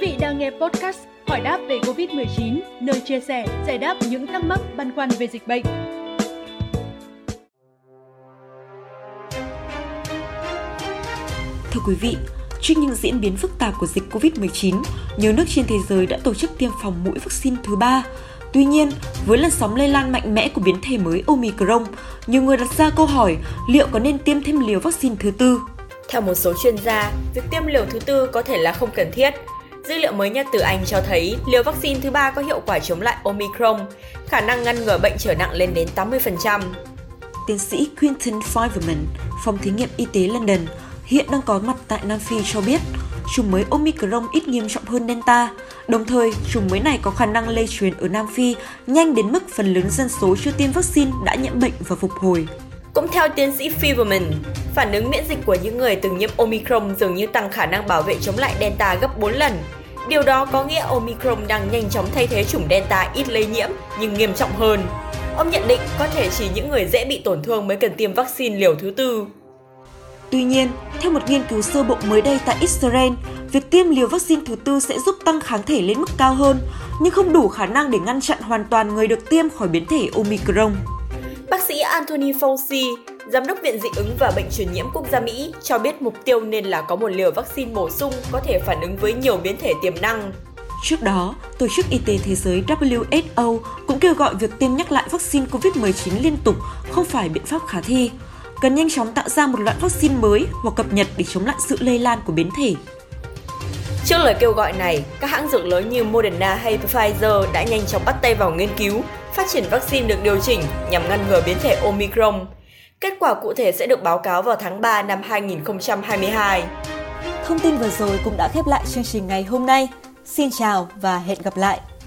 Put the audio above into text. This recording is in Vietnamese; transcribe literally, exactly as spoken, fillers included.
vị đang nghe podcast Hỏi đáp về covid mười chín, nơi chia sẻ, giải đáp những thắc mắc băn khoăn về dịch bệnh. Thưa quý vị, trước những diễn biến phức tạp của dịch covid mười chín, nhiều nước trên thế giới đã tổ chức tiêm phòng mũi vaccine thứ ba. Tuy nhiên, với làn sóng lây lan mạnh mẽ của biến thể mới Omicron, nhiều người đặt ra câu hỏi liệu có nên tiêm thêm liều vaccine thứ tư. Theo một số chuyên gia, việc tiêm liều thứ tư có thể là không cần thiết. Dữ liệu mới nhất từ Anh cho thấy liều vaccine thứ ba có hiệu quả chống lại Omicron, khả năng ngăn ngừa bệnh trở nặng lên đến tám mươi phần trăm. Tiến sĩ Quentin Fiverman, phòng thí nghiệm y tế London, hiện đang có mặt tại Nam Phi cho biết, chủng mới Omicron ít nghiêm trọng hơn Delta. Đồng thời, chủng mới này có khả năng lây truyền ở Nam Phi nhanh đến mức phần lớn dân số chưa tiêm vaccine đã nhiễm bệnh và phục hồi. Cũng theo tiến sĩ Fiverman, phản ứng miễn dịch của những người từng nhiễm Omicron dường như tăng khả năng bảo vệ chống lại Delta gấp bốn lần. Điều đó có nghĩa Omicron đang nhanh chóng thay thế chủng Delta ít lây nhiễm nhưng nghiêm trọng hơn. Ông nhận định có thể chỉ những người dễ bị tổn thương mới cần tiêm vaccine liều thứ tư. Tuy nhiên, theo một nghiên cứu sơ bộ mới đây tại Israel, việc tiêm liều vaccine thứ tư sẽ giúp tăng kháng thể lên mức cao hơn, nhưng không đủ khả năng để ngăn chặn hoàn toàn người được tiêm khỏi biến thể Omicron. Bác sĩ Anthony Fauci, Giám đốc Viện Dị ứng và Bệnh truyền nhiễm Quốc gia Mỹ, cho biết mục tiêu nên là có một liều vaccine bổ sung có thể phản ứng với nhiều biến thể tiềm năng. Trước đó, Tổ chức Y tế Thế giới W H O cũng kêu gọi việc tiêm nhắc lại vaccine covid mười chín liên tục không phải biện pháp khả thi. Cần nhanh chóng tạo ra một loại vaccine mới hoặc cập nhật để chống lại sự lây lan của biến thể. Trước lời kêu gọi này, các hãng dược lớn như Moderna hay Pfizer đã nhanh chóng bắt tay vào nghiên cứu, phát triển vaccine được điều chỉnh nhằm ngăn ngừa biến thể Omicron. Kết quả cụ thể sẽ được báo cáo vào tháng ba năm hai nghìn không trăm hai mươi hai. Thông tin vừa rồi cũng đã khép lại chương trình ngày hôm nay. Xin chào và hẹn gặp lại!